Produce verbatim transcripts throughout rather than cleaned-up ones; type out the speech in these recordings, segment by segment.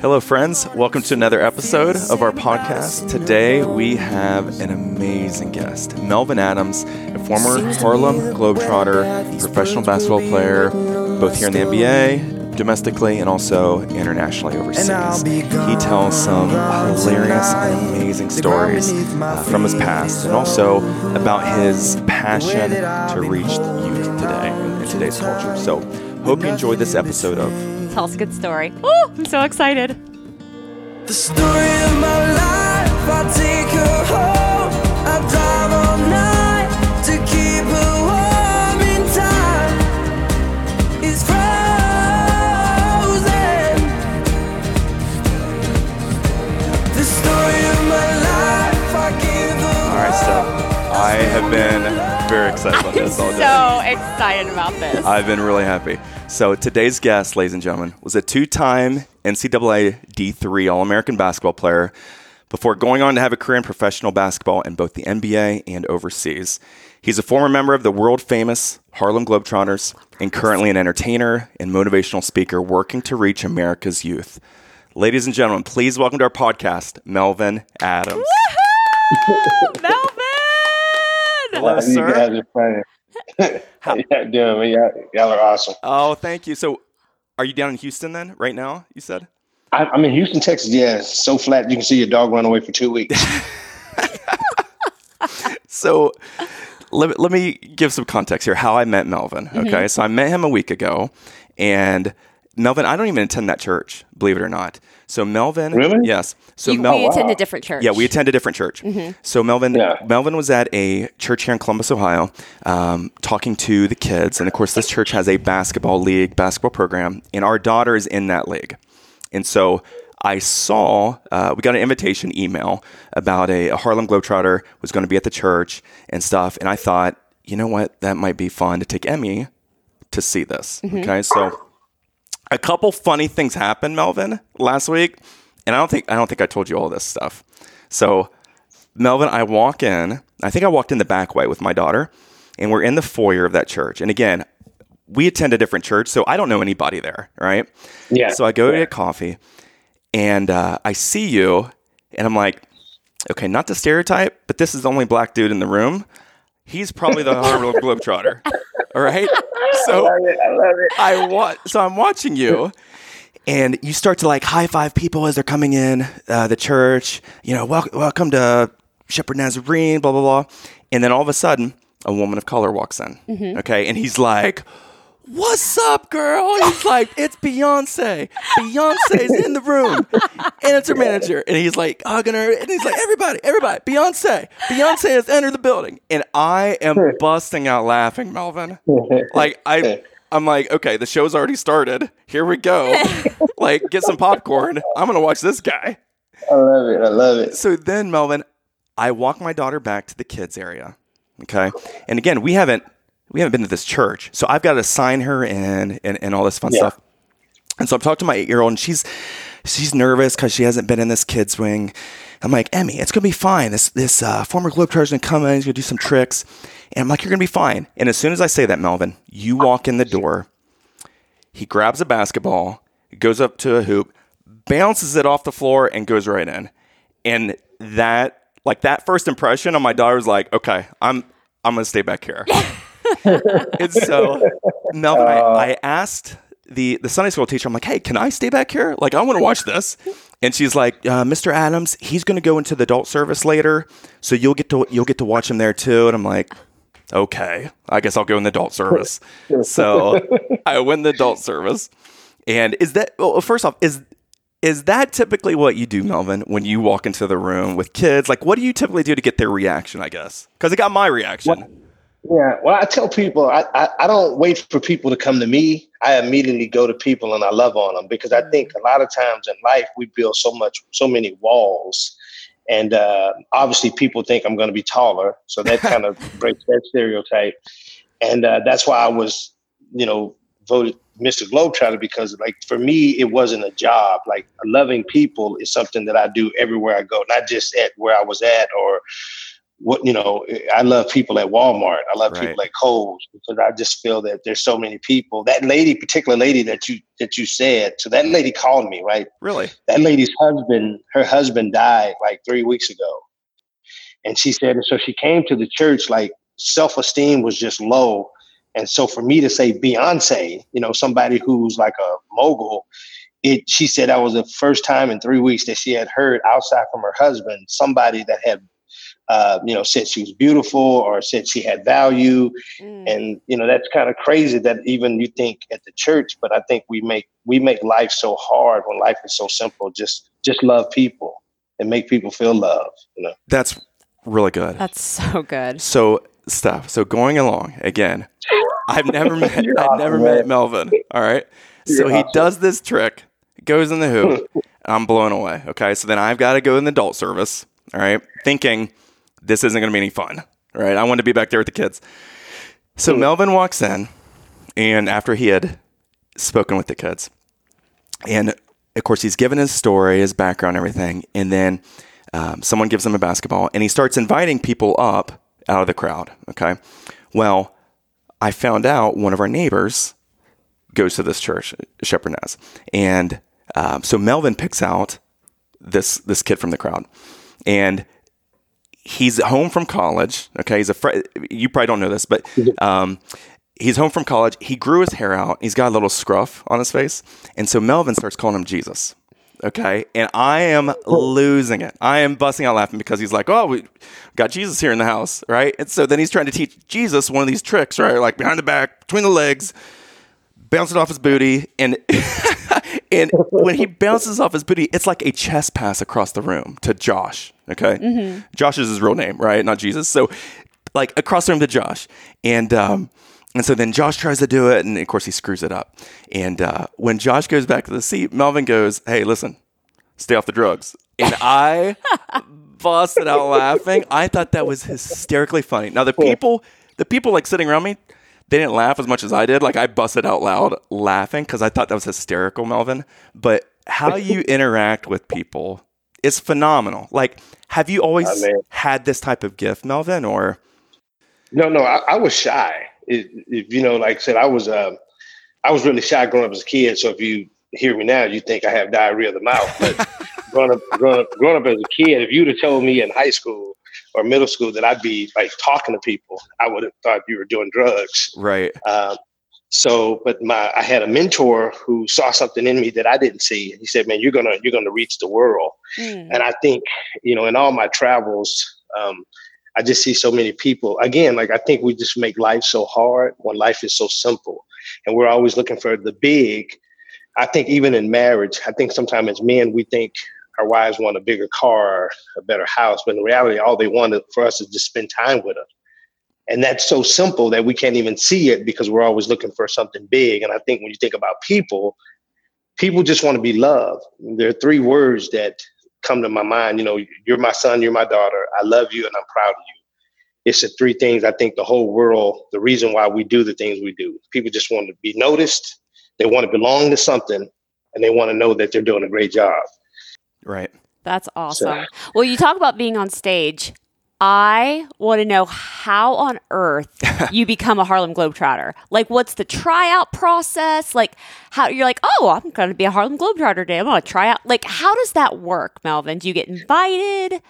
Hello, friends. Welcome to another episode of our podcast. Today, we have an amazing guest, Melvin Adams, a former Harlem Globetrotter, professional basketball player, both here in the N B A, domestically, and also internationally overseas. He tells some hilarious and amazing stories uh, from his past, and also about his passion to reach the youth today in today's culture. So, hope you enjoy this episode of Tell us a good story. Oh, I'm so excited. The story of my life, I take her home. I drive all night to keep her warm in time. It's frozen. The story of my life, I give her home. All right, Steph. I have been... very excited about this all day. So excited about this. I've been really happy. So today's guest, ladies and gentlemen, was a two-time N C double A D three All-American basketball player before going on to have a career in professional basketball in both the N B A and overseas. He's a former member of the world-famous Harlem Globetrotters and currently an entertainer and motivational speaker working to reach America's youth. Ladies and gentlemen, please welcome to our podcast, Melvin Adams. Woohoo! Melvin! Hello, sir. You guys are funny. How y'all doing? Y'all, y'all are awesome. Oh, thank you. So, are you down in Houston then, right now, you said? I, I'm in Houston, Texas. Yeah, it's so flat you can see your dog run away for two weeks. So, let, let me give some context here, how I met Melvin, okay? Mm-hmm. So, I met him a week ago, and Melvin, I don't even attend that church, believe it or not. So Melvin, really? Yes. So you, Mel- we attend wow. a different church. Yeah, we attend a different church. Mm-hmm. So Melvin, yeah. Melvin was at a church here in Columbus, Ohio, um, talking to the kids, and of course, this church has a basketball league, basketball program, and our daughter is in that league. And so I saw uh, we got an invitation email about a, a Harlem Globetrotter was going to be at the church and stuff, and I thought, you know what, that might be fun to take Emmy to see this. Mm-hmm. Okay, so. A couple funny things happened, Melvin, last week, and I don't think I don't think I told you all this stuff. So, Melvin, I walk in. I think I walked in the back way with my daughter, and we're in the foyer of that church. And again, we attend a different church, so I don't know anybody there, right? Yeah. So I go to get coffee, and uh, I see you, and I'm like, okay, not to stereotype, but this is the only black dude in the room. He's probably the Harlem Globetrotter. All right. So I love it. I love it. I wa- so I'm watching you and you start to like high five people as they're coming in uh, the church, you know, welcome, welcome to Shepherd Nazarene, blah, blah, blah. And then all of a sudden a woman of color walks in. Mm-hmm. Okay. And he's like, what's up, girl? He's like, it's Beyonce. Beyonce's in the room. And it's her manager. And he's like hugging her. And he's like, everybody, everybody, Beyonce. Beyonce has entered the building. And I am busting out laughing, Melvin. Like, I, I'm like, okay, the show's already started. Here we go. Like, get some popcorn. I'm going to watch this guy. I love it. I love it. So then, Melvin, I walk my daughter back to the kids area. Okay. And again, we haven't. We haven't been to this church. So I've got to sign her in and, and all this fun yeah. stuff. And so I've talked to my eight-year-old and she's she's nervous because she hasn't been in this kids wing. I'm like, Emmy, it's going to be fine. This this uh, former Globetrotter's going to come in. He's going to do some tricks. And I'm like, you're going to be fine. And as soon as I say that, Melvin, you walk in the door. He grabs a basketball, goes up to a hoop, bounces it off the floor, and goes right in. And that like that first impression on my daughter was like, okay, I'm I'm going to stay back here. And so, Melvin, uh, I, I asked the, the Sunday school teacher, I'm like, hey, can I stay back here? Like, I want to watch this. And she's like, uh, Mister Adams, he's going to go into the adult service later, so you'll get to you'll get to watch him there too. And I'm like, okay, I guess I'll go in the adult service. So I went in the adult service. And is that well, first off, is is that typically what you do, Melvin, when you walk into the room with kids? Like, what do you typically do to get their reaction? I guess because it got my reaction. What? Yeah, well, I tell people I, I, I don't wait for people to come to me. I immediately go to people and I love on them because I think a lot of times in life we build so much, so many walls, and uh, obviously people think I'm going to be taller, so that kind of breaks that stereotype, and uh, that's why I was, you know, voted Mister Globetrotter because, like, for me, it wasn't a job. Like, loving people is something that I do everywhere I go, not just at where I was at or what, you know, I love people at Walmart. I love right. people at Kohl's, because I just feel that there's so many people. That lady, particular lady that you that you said, so that lady called me, right? Really? That lady's husband, her husband died like three weeks ago. And she said, and so she came to the church, like self-esteem was just low. And so for me to say Beyonce, you know, somebody who's like a mogul, it, she said that was the first time in three weeks that she had heard outside from her husband, somebody that had, uh, you know, said she was beautiful or said she had value. Mm. And, you know, that's kind of crazy that even you think at the church, but I think we make, we make life so hard when life is so simple. Just, just love people and make people feel loved. You know, that's really good. That's so good. So Steph, so going along again, I've never met, I've awesome, never man. met Melvin. All right. So You're he awesome. does this trick, goes in the hoop. I'm blown away. Okay. So then I've got to go in the adult service. All right. Thinking this isn't going to be any fun. All right. I want to be back there with the kids. So Melvin walks in, and after he had spoken with the kids, and of course he's given his story, his background, everything. And then um, someone gives him a basketball, and he starts inviting people up out of the crowd. Okay. Well, I found out one of our neighbors goes to this church, Shepherd Naz. And um, so Melvin picks out this this kid from the crowd. And he's home from college. Okay, he's a fr- you probably don't know this, but um, he's home from college. He grew his hair out. He's got a little scruff on his face. And so Melvin starts calling him Jesus. Okay, and I am losing it. I am busting out laughing, because he's like, oh, we got Jesus here in the house, right? And so then he's trying to teach Jesus one of these tricks, right? Like behind the back, between the legs, bounce it off his booty, and and when he bounces off his booty, it's like a chess pass across the room to Josh. Okay, mm-hmm. Josh is his real name, right? Not Jesus. So, like across the room to Josh, and um, and so then Josh tries to do it, and of course he screws it up. And uh, when Josh goes back to the seat, Melvin goes, "Hey, listen, stay off the drugs." And I busted out laughing. I thought that was hysterically funny. Now the people, the people like sitting around me, they didn't laugh as much as I did. Like I busted out loud laughing because I thought that was hysterical, Melvin. But how you interact with people is phenomenal. Like, have you always I mean, had this type of gift, Melvin? Or no, no, I, I was shy. It, it, you know, like I said, I was, um, I was really shy growing up as a kid. So if you hear me now, you think I have diarrhea of the mouth. But growing up, growing up, growing up as a kid, if you'd have told me in high school or middle school that I'd be like talking to people, I would have thought you were doing drugs. Right. Um, so, but my, I had a mentor who saw something in me that I didn't see. He said, man, you're going to, you're going to reach the world. Mm. And I think, you know, in all my travels, um, I just see so many people again. Like, I think we just make life so hard when life is so simple, and we're always looking for the big. I think even in marriage, I think sometimes as men, we think our wives want a bigger car, a better house, but in reality, all they wanted for us is to spend time with us. And that's so simple that we can't even see it because we're always looking for something big. And I think when you think about people, people just want to be loved. There are three words that come to my mind. You know, you're my son, you're my daughter. I love you and I'm proud of you. It's the three things I think the whole world, the reason why we do the things we do. People just want to be noticed. They want to belong to something, and they want to know that they're doing a great job. Right. That's awesome. So. Well, you talk about being on stage. I want to know how on earth you become a Harlem Globetrotter. Like, what's the tryout process? Like, how you're like, oh, I'm going to be a Harlem Globetrotter today. I'm going to try out. Like, how does that work, Melvin? Do you get invited?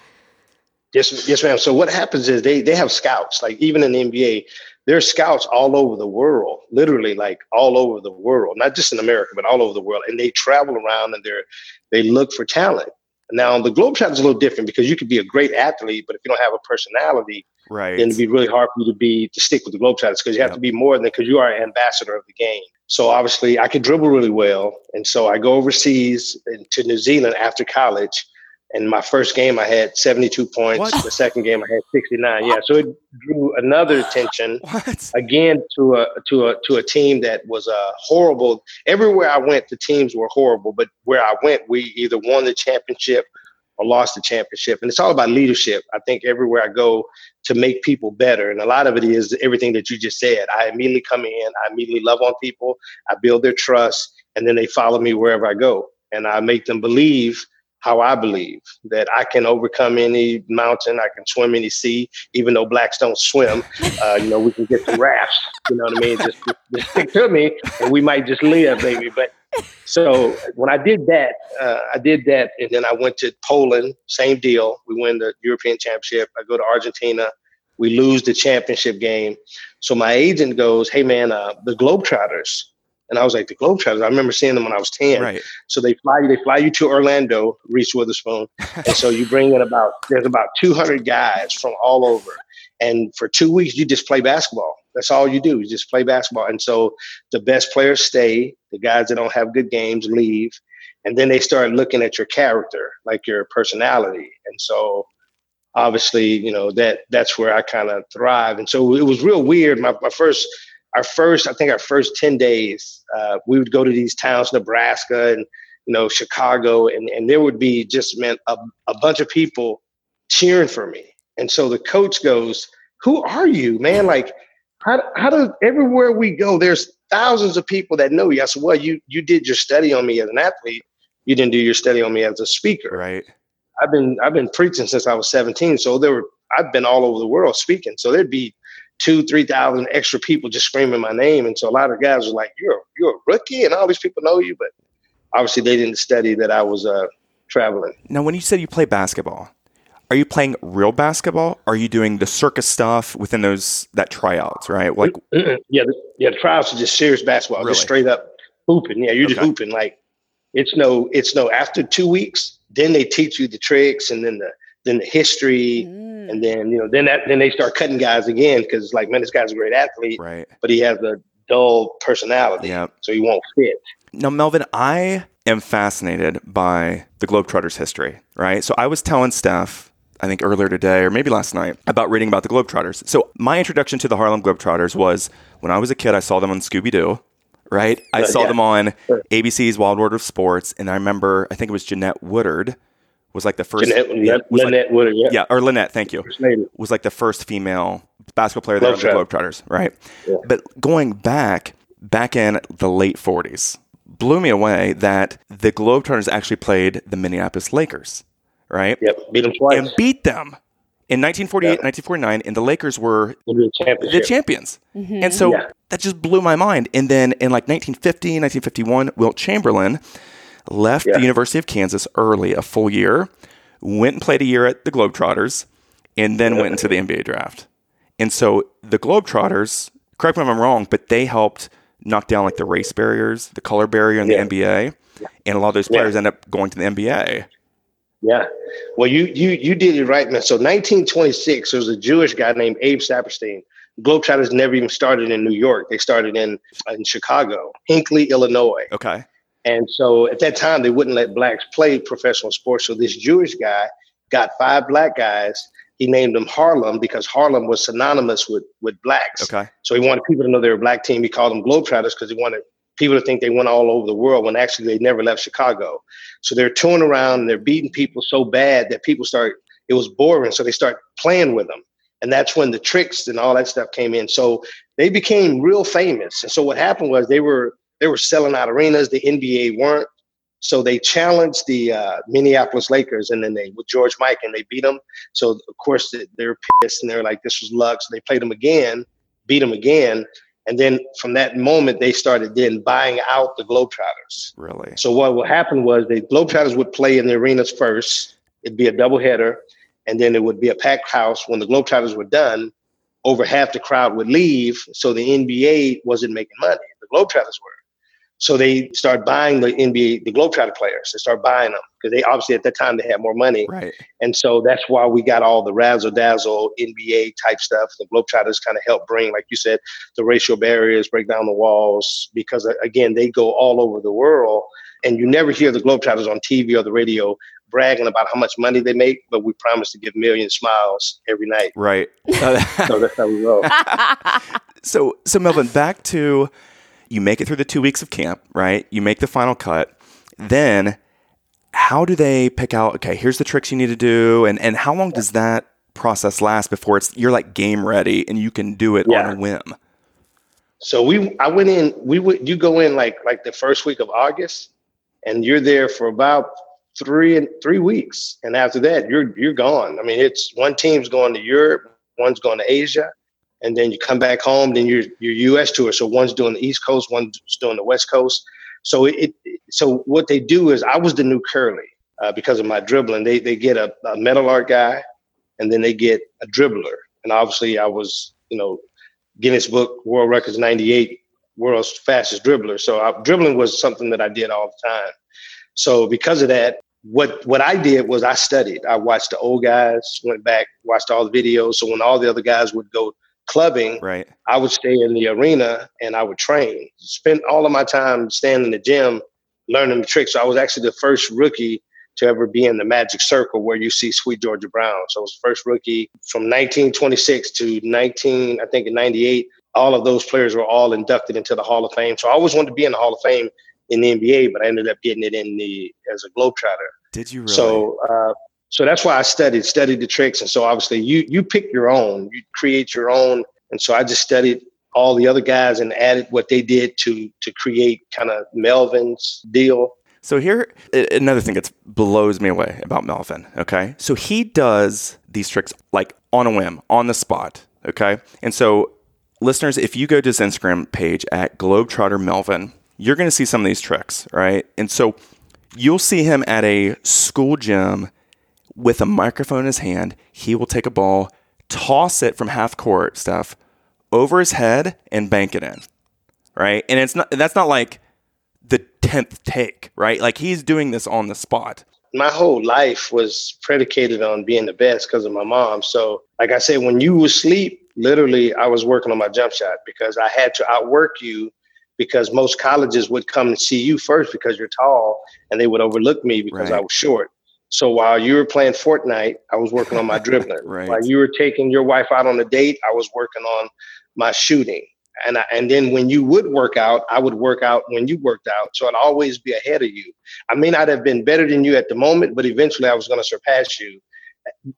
Yes, yes, ma'am. So what happens is they they have scouts. Like, even in the N B A, there's scouts all over the world, literally like all over the world, not just in America, but all over the world. And they travel around and they they look for talent. Now, the Globetrotter is a little different because you could be a great athlete, but if you don't have a personality, right, then it'd be really hard for you to be to stick with the Globetrotters, because you have yep. to be more than, because you are an ambassador of the game. So obviously I could dribble really well. And so I go overseas to New Zealand after college. And my first game, I had seventy-two points. What? The second game, I had sixty-nine. What? Yeah, so it drew another attention what? again to a to a to a team that was uh, horrible. Everywhere I went, the teams were horrible. But where I went, we either won the championship or lost the championship. And it's all about leadership. I think everywhere I go to make people better, and a lot of it is everything that you just said. I immediately come in. I immediately love on people. I build their trust, and then they follow me wherever I go, and I make them believe how I believe, that I can overcome any mountain, I can swim any sea, even though blacks don't swim. Uh, you know, we can get the rafts, you know what I mean? Just, just stick to me and we might just live, baby. But so when I did that, uh, I did that. And then I went to Poland, same deal. We win the European championship. I go to Argentina. We lose the championship game. So my agent goes, hey, man, uh, the Globetrotters. And I was like, the Globetrotters? I remember seeing them when I was ten. Right. So they fly you, they fly you to Orlando, Reese Witherspoon. And so you bring in about, there's about two hundred guys from all over. And for two weeks, you just play basketball. That's all you do, is just play basketball. And so the best players stay. The guys that don't have good games leave. And then they start looking at your character, like your personality. And so obviously, you know, that that's where I kind of thrive. And so it was real weird. My, my first, our first, I think our first ten days, uh, we would go to these towns, Nebraska and, you know, Chicago, and, and there would be just, man, a, a bunch of people cheering for me. And so the coach goes, who are you, man? Like, how, how does everywhere we go, there's thousands of people that know you. I said, well, you, you did your study on me as an athlete. You didn't do your study on me as a speaker. Right. I've been I've been preaching since I was seventeen. So there were I've been all over the world speaking. So there'd be two, three thousand extra people just screaming my name. And so a lot of guys were like, you're, you're a rookie and all these people know you. But obviously they didn't study that I was uh, traveling. Now, when you said you play basketball, are you playing real basketball? Are you doing the circus stuff within those that tryouts? Right. Like, yeah, the, yeah. The tryouts are just serious basketball, really? Just straight up hooping. Yeah, you're okay. just hooping like it's no it's no after two weeks. Then they teach you the tricks and then the then the history. Mm. And then, you know, then that then they start cutting guys again because it's like, man, this guy's a great athlete, right? But he has a dull personality, yep. So he won't fit. Now, Melvin, I am fascinated by the Globetrotters' history, right? So I was telling Steph, I think earlier today or maybe last night, about reading about the Globetrotters. So my introduction to the Harlem Globetrotters was when I was a kid, I saw them on Scooby-Doo. Right. I uh, saw yeah. them on A B C's Wild World of Sports. And I remember, I think it was Jeanette Woodard was like the first. Jeanette, yeah, Lynette like, Woodard. Yeah. yeah. Or Lynette. Thank you. Was like the first female basketball player that was the Globetrotters. Right. Yeah. But going back, back in the late forties, blew me away that the Globetrotters actually played the Minneapolis Lakers. Right. Yep. Beat them twice. And beat them. In nineteen forty-eight, yeah. nineteen forty-nine, and the Lakers were the, the champions. Mm-hmm. And so yeah. that just blew my mind. And then in like nineteen fifty, nineteen fifty-one, Wilt Chamberlain left yeah. the University of Kansas early, a full year, went and played a year at the Globetrotters, and then yeah. went into the N B A draft. And so the Globetrotters, correct me if I'm wrong, but they helped knock down like the race barriers, the color barrier in yeah. the N B A, and a lot of those players yeah. end up going to the N B A. Yeah. Well, you you you did it right, man. So nineteen twenty-six, there was a Jewish guy named Abe Saperstein. Globetrotters never even started in New York. They started in, in Chicago, Hinckley, Illinois. Okay. And so at that time, they wouldn't let blacks play professional sports. So this Jewish guy got five black guys. He named them Harlem because Harlem was synonymous with, with blacks. Okay. So he wanted people to know they were a black team. He called them Globetrotters because he wanted people to think they went all over the world when actually they never left Chicago. So they're touring around and they're beating people so bad that people start, it was boring. So they start playing with them. And that's when the tricks and all that stuff came in. So they became real famous. And so what happened was they were, they were selling out arenas. The N B A weren't. So they challenged the uh, Minneapolis Lakers, and then they, with George Mikan, they beat them. So of course they're pissed and they're like, this was luck. So they played them again, beat them again. And then from that moment, they started then buying out the Globetrotters. Really? So what would happen was the Globetrotters would play in the arenas first. It'd be a doubleheader. And then it would be a packed house. When the Globetrotters were done, over half the crowd would leave. So the N B A wasn't making money. The Globetrotters were. So they start buying the N B A, the Globetrotter players. They start buying them because they obviously at that time they had more money. Right. And so that's why we got all the razzle dazzle N B A type stuff. The Globetrotters kind of help bring, like you said, the racial barriers, break down the walls, because again, they go all over the world and you never hear the Globetrotters on T V or the radio bragging about how much money they make, but we promise to give million smiles every night. Right. So that's how we roll. so, so Melvin, back to... You make it through the two weeks of camp, right? You make the final cut. Then how do they pick out, okay, here's the tricks you need to do? And, and how long does that process last before it's you're like game ready and you can do it yeah. on a whim? So we, I went in, we would, you go in like, like the first week of August and you're there for about three and three weeks. And after that, you're you're gone. I mean, it's one team's going to Europe, one's going to Asia, and then you come back home, then your your U S tour. So one's doing the East Coast, one's doing the West Coast. So it, it so what they do is, I was the new Curly uh, because of my dribbling. They they get a, a metal art guy, and then they get a dribbler. And obviously, I was, you know, Guinness Book World Records ninety-eight, world's fastest dribbler. So I, dribbling was something that I did all the time. So because of that, what what I did was I studied. I watched the old guys, went back, watched all the videos. So when all the other guys would go clubbing, right, I would stay in the arena and I would train. Spent all of my time staying in the gym, learning the tricks. So I was actually the first rookie to ever be in the magic circle where you see Sweet Georgia Brown. So I was the first rookie from nineteen twenty-six to nineteen, I think in ninety-eight, all of those players were all inducted into the Hall of Fame. So I always wanted to be in the Hall of Fame in the N B A, but I ended up getting it in the, as a Globetrotter. Did you really? So, uh, so that's why I studied, studied the tricks. And so obviously you, you pick your own, you create your own. And so I just studied all the other guys and added what they did to, to create kind of Melvin's deal. So here, another thing that blows me away about Melvin, okay? So he does these tricks like on a whim, on the spot, okay? And so listeners, if you go to his Instagram page at Globetrotter Melvin, you're going to see some of these tricks, right? And so you'll see him at a school gym with a microphone in his hand. He will take a ball, toss it from half court, stuff, over his head and bank it in, right? And it's not that's not like the tenth take, right? Like he's doing this on the spot. My whole life was predicated on being the best because of my mom. So like I said, when you were asleep, literally I was working on my jump shot because I had to outwork you because most colleges would come and see you first because you're tall and they would overlook me because right. I was short. So while you were playing Fortnite, I was working on my dribbling. Right. While you were taking your wife out on a date, I was working on my shooting. And I, and then when you would work out, I would work out when you worked out. So I'd always be ahead of you. I may not have been better than you at the moment, but eventually I was going to surpass you,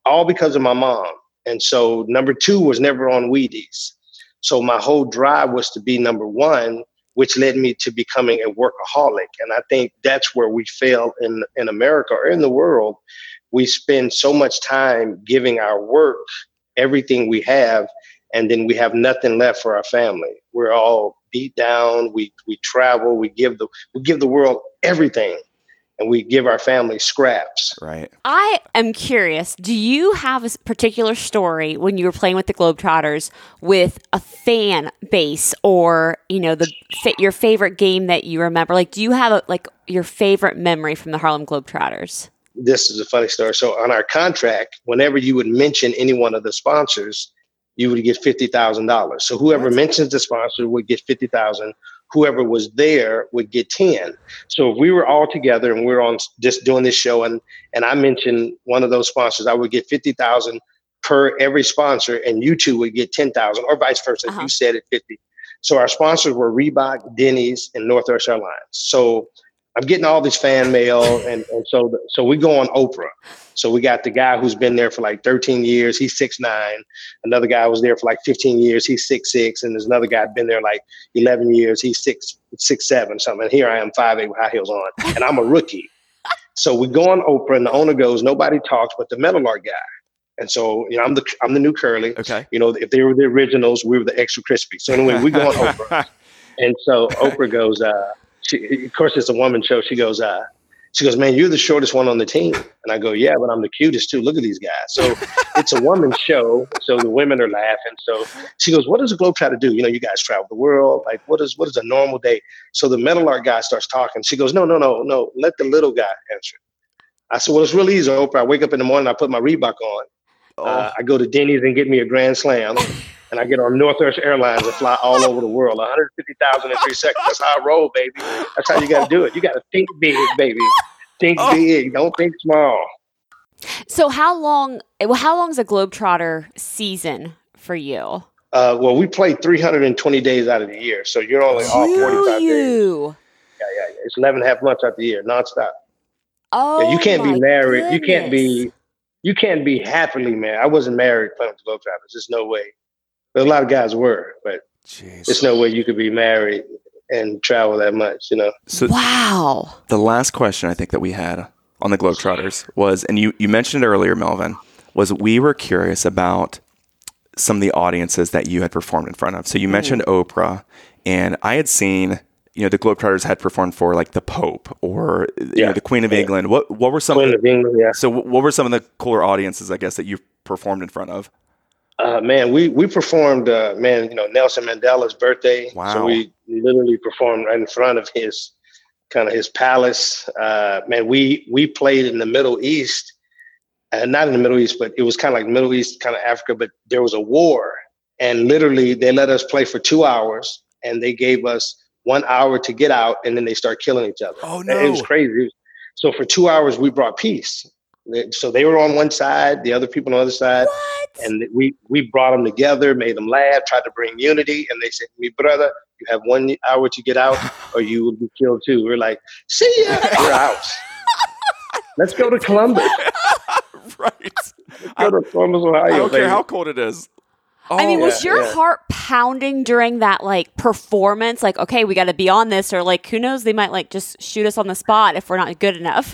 all because of my mom. And so number two was never on Wheaties. So my whole drive was to be number one, which led me to becoming a workaholic. And I think that's where we fail in, in America or in the world. We spend so much time giving our work everything we have, and then we have nothing left for our family. We're all beat down. We we travel. We give the we give the world everything, and we give our family scraps. Right. I am curious. Do you have a particular story when you were playing with the Globetrotters with a fan base, or you know the your favorite game that you remember? Like, do you have a, like your favorite memory from the Harlem Globetrotters? This is a funny story. So on our contract, whenever you would mention any one of the sponsors, you would get fifty thousand dollars. So whoever mentions the sponsor would get fifty thousand. Whoever was there would get ten. So if we were all together and we were on just doing this show and, and I mentioned one of those sponsors, I would get fifty thousand per every sponsor and you two would get ten thousand or vice versa. Uh-huh. If you said it fifty. So our sponsors were Reebok, Denny's, and Northwest Airlines. So I'm getting all this fan mail. And, and so, the, so we go on Oprah. So we got the guy who's been there for like thirteen years. He's six nine. Another guy was there for like fifteen years. He's six six. And there's another guy been there like eleven years. He's six, six, seven, something. And here I am five eight with high heels on, and I'm a rookie. So we go on Oprah and the owner goes, nobody talks, but the metal art guy. And so, you know, I'm the, I'm the new Curly. Okay. You know, if they were the originals, we were the extra crispy. So anyway, we go on Oprah. And so Oprah goes, uh, She, of course, it's a woman show. She goes, uh, she goes, man, you're the shortest one on the team. And I go, yeah, but I'm the cutest too. Look at these guys. So it's a woman show. So the women are laughing. So she goes, what does a Globetrotter do? You know, you guys travel the world. Like, what is what is a normal day? So the metal art guy starts talking. She goes, no, no, no, no. Let the little guy answer. I said, well, it's really easy, Oprah. I wake up in the morning. I put my Reebok on. Oh. Uh, I go to Denny's and get me a Grand Slam. And I get on Northwest Airlines and fly all over the world. one hundred fifty thousand in three seconds. That's how I roll, baby. That's how you got to do it. You got to think big, baby. Think oh. big. Don't think small. So how long well, how long is a Globetrotter season for you? Uh, well, we play three hundred twenty days out of the year. So you're only off forty-five you? days. Yeah, yeah, yeah. It's eleven and a half months out of the year, nonstop. Oh, yeah, you can't be married. Goodness. You can't be You can't be happily married. I wasn't married playing with the Globetrotters. There's no way. A lot of guys were, but Jeez. There's no way you could be married and travel that much, you know? So wow. The last question I think that we had on the Globetrotters was, and you, you mentioned it earlier, Melvin, was we were curious about some of the audiences that you had performed in front of. So you mentioned Ooh. Oprah, and I had seen, you know, the Globetrotters had performed for like the Pope or yeah. you know, the Queen of yeah. England. What what were some Queen of the, England, yeah. So what were some of the cooler audiences, I guess, that you performed in front of? Uh, man, we we performed, uh, man, you know, Nelson Mandela's birthday. Wow. So we literally performed right in front of his kind of his palace. Uh, man, we we played in the Middle East. Uh, not in the Middle East, but it was kind of like Middle East, kind of Africa, but there was a war. And literally they let us play for two hours and they gave us one hour to get out and then they start killing each other. Oh, no. It was crazy. So for two hours we brought peace. So they were on one side, the other people on the other side. What? And we, we brought them together, made them laugh, tried to bring unity. And they said, me brother, you have one hour to get out or you will be killed too. We're like, see ya, we're out. Let's go to Columbus. Right. I, to Columbus, Ohio, I don't baby. care how cold it is. Oh, I mean, was yeah, your yeah. heart pounding during that like performance? Like, okay, we got to be on this, or like, who knows? They might like just shoot us on the spot if we're not good enough.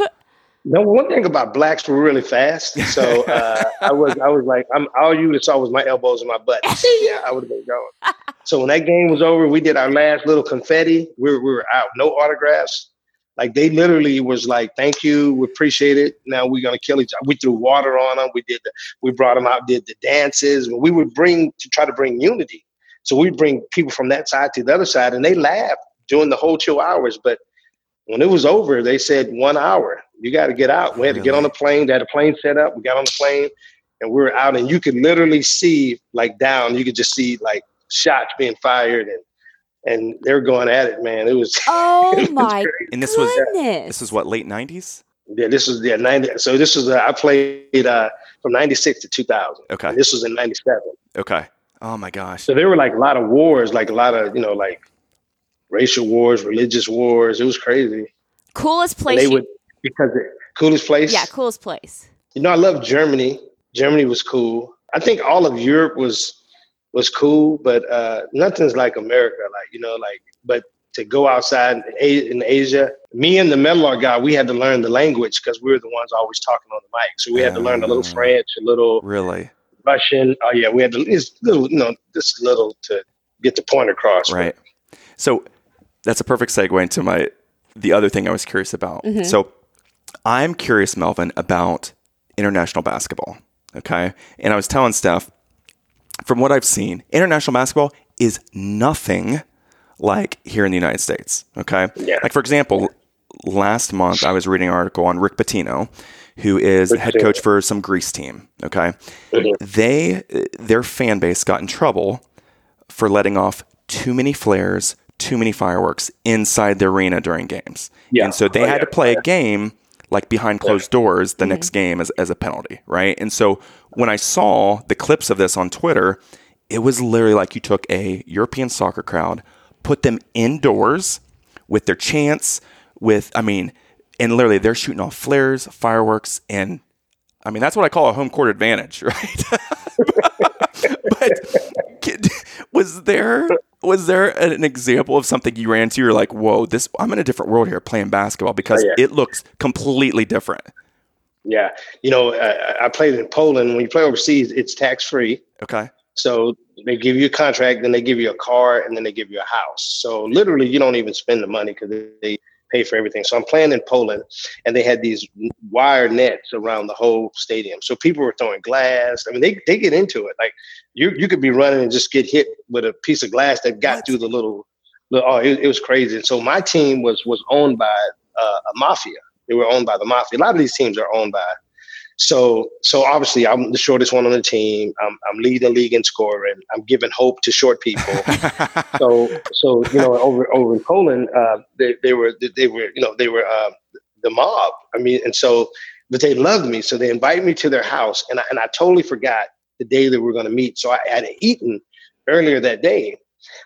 No, one thing about blacks, we're really fast. So uh, I was, I was like, I'm all you saw was my elbows and my butt. yeah, I would have been going. So when that game was over, we did our last little confetti. We were, we were out. No autographs. Like they literally was like, "Thank you, we appreciate it." Now we're gonna kill each other. We threw water on them. We did. The, we brought them out. Did the dances. We would bring to try to bring unity. So we bring people from that side to the other side, and they laughed during the whole two hours. But when it was over, they said one hour. You got to get out. We had really? to get on the plane. They had a plane set up. We got on the plane, and we were out. And you could literally see, like down, you could just see like shots being fired and. And they're going at it, man. It was oh it was my crazy. And this was goodness. This is what, late nineties? Yeah, this was yeah ninety. So this was uh, I played uh, from ninety-six to two thousand. Okay, and this was in ninety-seven. Okay. Oh my gosh. So there were like a lot of wars, like a lot of you know like racial wars, religious wars. It was crazy. Coolest place. And they would because it, coolest place. Yeah, coolest place. You know, I love Germany. Germany was cool. I think all of Europe was. was cool, but uh, nothing's like America, like, you know, like, but to go outside in Asia, me and the Medlar guy, we had to learn the language because we were the ones always talking on the mic. So we had oh, to learn a little French, a little really Russian. Oh yeah. We had to, it's little, you know, just little to get the point across. Right. But. So that's a perfect segue into my, the other thing I was curious about. Mm-hmm. So I'm curious, Melvin, about international basketball. Okay. And I was telling Steph, from what I've seen, international basketball is nothing like here in the United States, okay? Yeah. Like, for example, last month I was reading an article on Rick Pitino, who is the head coach for some Greece team, okay? Mm-hmm. They, their fan base got in trouble for letting off too many flares, too many fireworks inside the arena during games. Yeah. And so they oh, had yeah. to play a game like behind closed doors the mm-hmm. next game as, as a penalty, right? And so when I saw the clips of this on Twitter, it was literally like you took a European soccer crowd, put them indoors with their chants, with, I mean, and literally they're shooting off flares, fireworks, and I mean, that's what I call a home court advantage, right? But was there was there an example of something you ran to? You're like, whoa, this I'm in a different world here playing basketball because oh, yeah. it looks completely different. Yeah, you know, I, I played in Poland. When you play overseas, it's tax free. Okay, so they give you a contract, then they give you a car, and then they give you a house. So literally, you don't even spend the money because they pay for everything. So I'm playing in Poland, and they had these wire nets around the whole stadium. So people were throwing glass. I mean, they they get into it. Like you you could be running and just get hit with a piece of glass that got through the little. little oh, it, it was crazy. And so my team was was owned by uh, a mafia. They were owned by the mafia. A lot of these teams are owned by. So so obviously, I'm the shortest one on the team. I'm, I'm leading the league in scoring. I'm giving hope to short people. so so you know over over in Poland, uh, they they were they were you know they were uh, the mob. I mean, and so but they loved me, so they invited me to their house, and I, and I totally forgot the day that we were going to meet. So I had eaten earlier that day.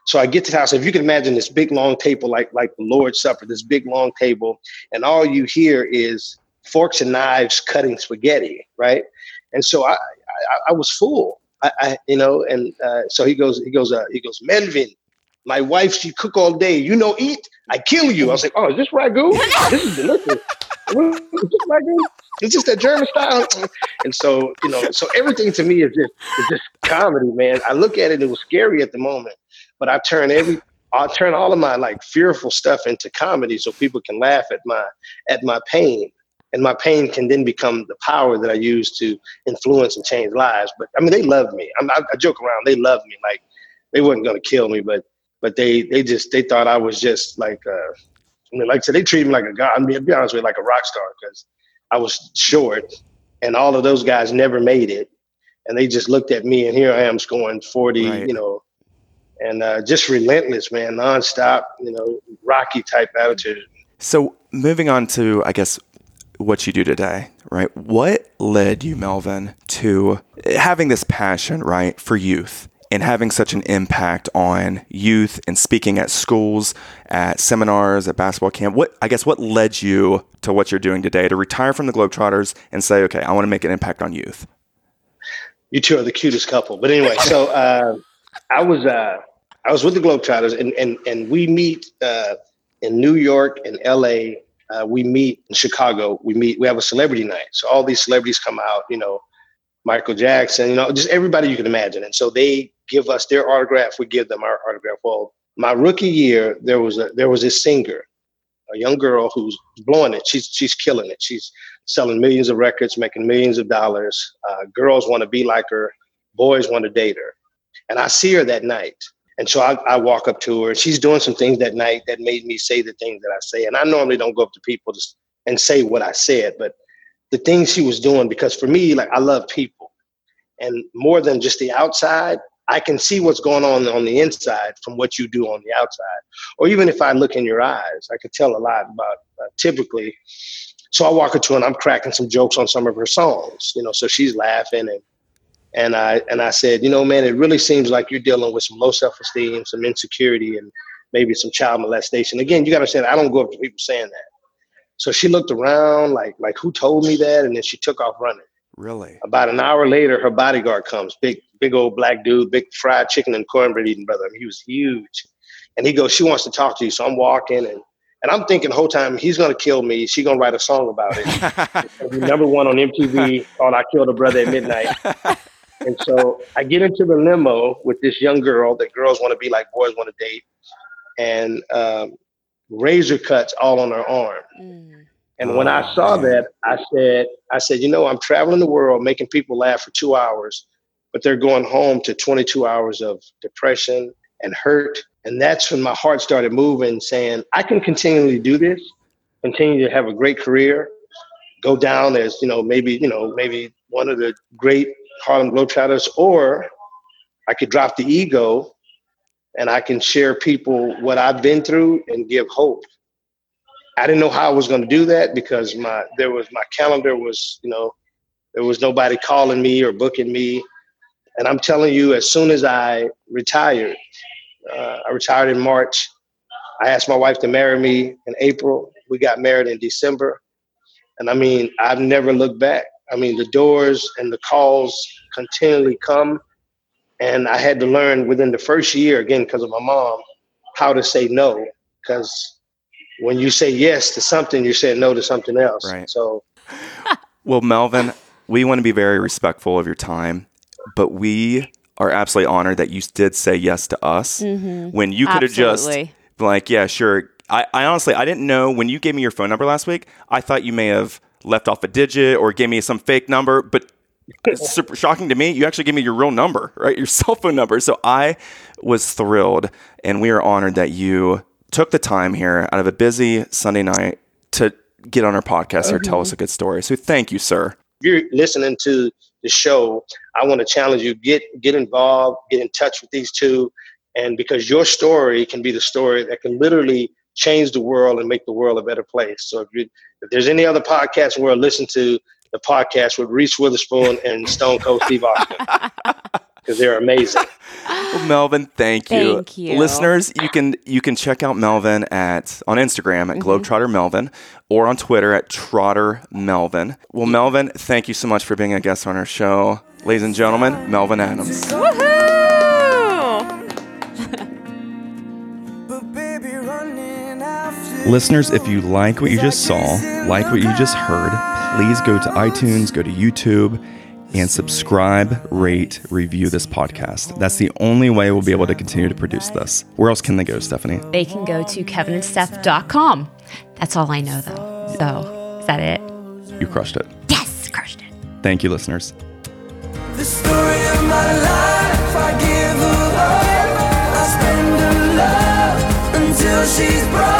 So I get to the house. If you can imagine this big, long table, like like the Lord's Supper, this big, long table. And all you hear is forks and knives cutting spaghetti, right? And so I I, I was full, I, I you know, and uh, so he goes, he goes, uh, he goes, Melvin, my wife, she cook all day. You know, eat. I kill you. I was like, oh, is this ragu? This is delicious. Is this ragu? It's just that German style. And so, you know, so everything to me is just, is just comedy, man. I look at it, it was scary at the moment, but I turn every, I'll turn all of my like fearful stuff into comedy so people can laugh at my, at my pain. And my pain can then become the power that I use to influence and change lives. But I mean, they love me. I'm, I, I joke around. They love me. Like they weren't going to kill me, but, but they, they just, they thought I was just like, uh, I mean, like I said, they treat me like a god. I mean, to be honest with you, like a rock star, because I was short and all of those guys never made it. And they just looked at me and here I am scoring forty, right. you know, and uh, just relentless, man, nonstop, you know, Rocky type attitude. So moving on to, I guess, what you do today, right? What led you, Melvin, to having this passion, right, for youth and having such an impact on youth and speaking at schools, at seminars, at basketball camp? What, I guess, what led you to what you're doing today, to retire from the Globetrotters and say, okay, I want to make an impact on youth? You two are the cutest couple. But anyway, so uh, I was uh, I was with the Globetrotters, and and and we meet uh, in New York and L A. Uh, we meet in Chicago. We meet. We have a celebrity night. So all these celebrities come out. You know, Michael Jackson. You know, just everybody you can imagine. And so they give us their autograph. We give them our autograph. Well, my rookie year, there was a there was this singer, a young girl who's blowing it. She's she's killing it. She's selling millions of records, making millions of dollars. Uh, girls want to be like her. Boys want to date her. And I see her that night. And so I, I walk up to her. She's doing some things that night that made me say the things that I say. And I normally don't go up to people just and say what I said, but the things she was doing, because for me, like I love people. And more than just the outside, I can see what's going on on the inside from what you do on the outside. Or even if I look in your eyes, I could tell a lot about uh, typically. So I walk up to her and I'm cracking some jokes on some of her songs, you know, so she's laughing and And I and I said, you know, man, it really seems like you're dealing with some low self-esteem, some insecurity, and maybe some child molestation. Again, you got to understand, I don't go up to people saying that. So she looked around like, like who told me that? And then she took off running. Really? About an hour later, her bodyguard comes, big, big old black dude, big fried chicken and cornbread eating brother. I mean, he was huge. And he goes, she wants to talk to you. So I'm walking and And I'm thinking the whole time, he's going to kill me. She's going to write a song about it. Number one on M T V on I Killed a Brother at Midnight. And so I get into the limo with this young girl that girls want to be like, boys want to date. And um, razor cuts all on her arm. Mm. And when I saw that, I said, I said, you know, I'm traveling the world, making people laugh for two hours, but they're going home to twenty-two hours of depression and hurt. And that's when my heart started moving, saying, I can continually do this, continue to have a great career, go down as, you know, maybe, you know, maybe one of the great Harlem Globetrotters, or I could drop the ego and I can share people what I've been through and give hope. I didn't know how I was going to do that because my, there was my calendar was, you know, there was nobody calling me or booking me. And I'm telling you, as soon as I retired, Uh, I retired in March. I asked my wife to marry me in April. We got married in December. And I mean, I've never looked back. I mean, the doors and the calls continually come. And I had to learn within the first year, again, because of my mom, how to say no. Because when you say yes to something, you're saying no to something else. Right. So, well, Melvin, we want to be very respectful of your time, but we are absolutely honored that you did say yes to us mm-hmm. when you could have just like, yeah, sure. I, I honestly, I didn't know when you gave me your phone number last week, I thought you may have left off a digit or gave me some fake number, but it's super shocking to me. You actually gave me your real number, right? Your cell phone number. So I was thrilled and we are honored that you took the time here out of a busy Sunday night to get on our podcast mm-hmm. or tell us a good story. So thank you, sir. You're listening to the show. I want to challenge you, get get involved, get in touch with these two. And because your story can be the story that can literally change the world and make the world a better place. So if, you, if there's any other podcast in the world, listen to the podcast with Reese Witherspoon and Stone Cold Steve Austin. Because they're amazing. Well, Melvin, thank you. Thank you. Listeners, you can you can check out Melvin at on Instagram at mm-hmm. Globetrotter Melvin or on Twitter at Trotter Melvin. Well, Melvin, thank you so much for being a guest on our show. Ladies and gentlemen, Melvin Adams. Woohoo! But baby running out. Listeners, if you like what you just saw, like what you just heard, please go to iTunes, go to YouTube, and subscribe, rate, review this podcast. That's the only way we'll be able to continue to produce this. Where else can they go, Stephanie? They can go to Kevin and Steph dot com. That's all I know, though. So, is that it? You crushed it. Yes, crushed it. Thank you, listeners. The story of my life, I give her up. I spend her love until she's broke.